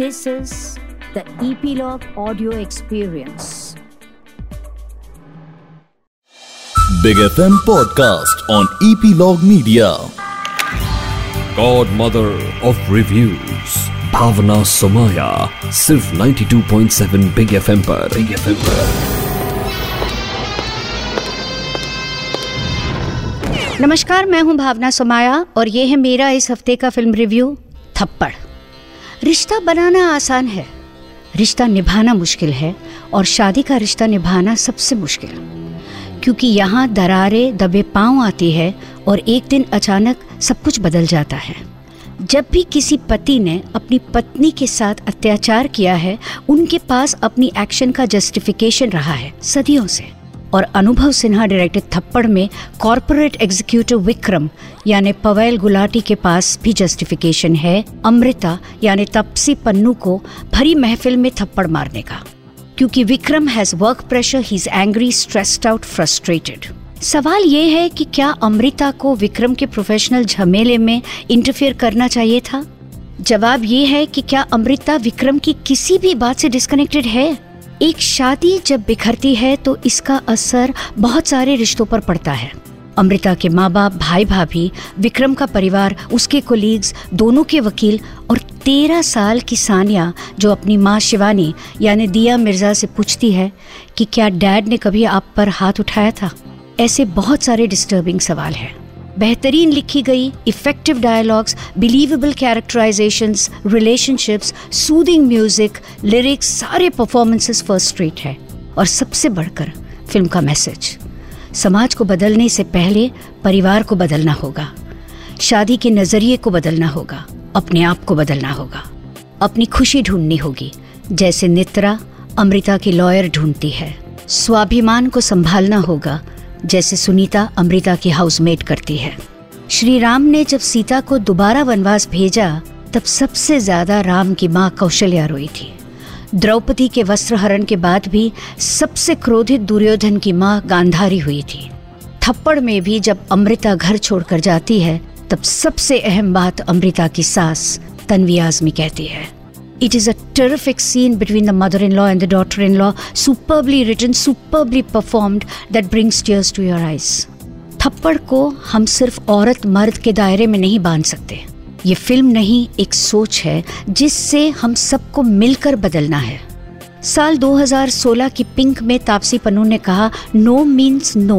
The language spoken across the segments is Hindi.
This is the Epilogue Audio Experience. Big FM podcast on Epilogue Media. Godmother of reviews, Bhavana Somaya, सिर्फ 92.7 Big FM पर. नमस्कार, मैं हूँ भावना सोमाया और ये है मेरा इस हफ्ते का फिल्म रिव्यू थप्पड़। रिश्ता बनाना आसान है, रिश्ता निभाना मुश्किल है और शादी का रिश्ता निभाना सबसे मुश्किल, क्योंकि यहाँ दरारें दबे पाँव आती है और एक दिन अचानक सब कुछ बदल जाता है। जब भी किसी पति ने अपनी पत्नी के साथ अत्याचार किया है, उनके पास अपनी एक्शन का जस्टिफिकेशन रहा है सदियों से। और अनुभव सिन्हा डायरेक्टेड थप्पड़ में कॉरपोरेट एग्जीक्यूटिव विक्रम यानी पवेल गुलाटी के पास भी जस्टिफिकेशन है अमृता यानी तापसी पन्नू को भरी महफिल में थप्पड़ मारने का, क्योंकि Vikram has work pressure, he is angry, stressed out, frustrated. सवाल ये है कि क्या अमृता को विक्रम के प्रोफेशनल झमेले में इंटरफेयर करना चाहिए था? जवाब ये है कि क्या अमृता विक्रम की किसी भी बात से डिस्कनेक्टेड है? एक शादी जब बिखरती है तो इसका असर बहुत सारे रिश्तों पर पड़ता है। अमृता के माँ बाप, भाई भाभी, विक्रम का परिवार, उसके कोलीग्स, दोनों के वकील और 13 साल की सानिया जो अपनी माँ शिवानी यानी दिया मिर्जा से पूछती है कि क्या डैड ने कभी आप पर हाथ उठाया था। ऐसे बहुत सारे डिस्टर्बिंग सवाल हैं। बेहतरीन लिखी गई, effective dialogues, believable characterisations, relationships, soothing music, lyrics, सारे परफॉर्मेंसेस फर्स्ट रेट है। और सबसे बढ़कर फिल्म का मैसेज, समाज को बदलने से पहले परिवार को बदलना होगा, शादी के नज़रिए को बदलना होगा, अपने आप को बदलना होगा, अपनी खुशी ढूंढनी होगी, जैसे नित्रा अमृता की लॉयर ढूंढती है, स्वाभिमान को संभालना होगा, जैसे सुनीता अमृता की हाउसमेट करती है। श्री राम ने जब सीता को दोबारा वनवास भेजा तब सबसे ज्यादा राम की माँ कौशल्या रोई थी। द्रौपदी के वस्त्रहरण के बाद भी सबसे क्रोधित दुर्योधन की माँ गांधारी हुई थी। थप्पड़ में भी जब अमृता घर छोड़कर जाती है तब सबसे अहम बात अमृता की सास तन्वी आज़मी कहती है। It is a terrific scene between the mother-in-law and the daughter-in-law, superbly written, superbly performed, that brings tears to your eyes. थप्पड़ को हम सिर्फ औरत मर्द के दायरे में नहीं बांध सकते। ये फिल्म नहीं, एक सोच है जिससे हम सबको मिलकर बदलना है। साल 2016 की पिंक में तापसी पन्नू ने कहा नो मीन्स नो।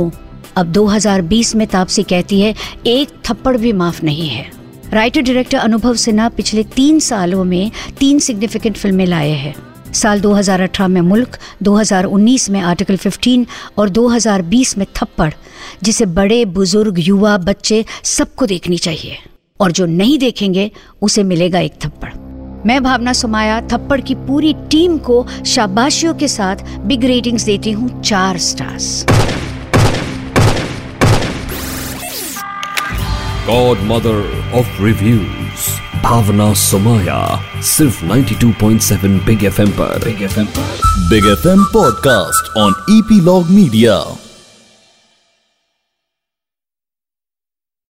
अब 2020 में तापसी कहती है एक थप्पड़ भी माफ नहीं है। राइटर डायरेक्टर अनुभव सिन्हा पिछले 3 सालों में 3 सिग्निफिकेंट फिल्में लाए हैं। साल 2018 में मुल्क, 2019 में आर्टिकल 15 और 2020 में थप्पड़, जिसे बड़े, बुजुर्ग, युवा, बच्चे सबको देखनी चाहिए और जो नहीं देखेंगे उसे मिलेगा एक थप्पड़। मैं भावना सोमाया थप्पड़ की पूरी टीम को शाबाशियों के साथ बिग रेटिंग्स देती हूँ, 4 stars. Godmother of reviews, Bhavana Somaya, सिर्फ 92.7 Big FM पर. Big FM podcast on Eplog Media.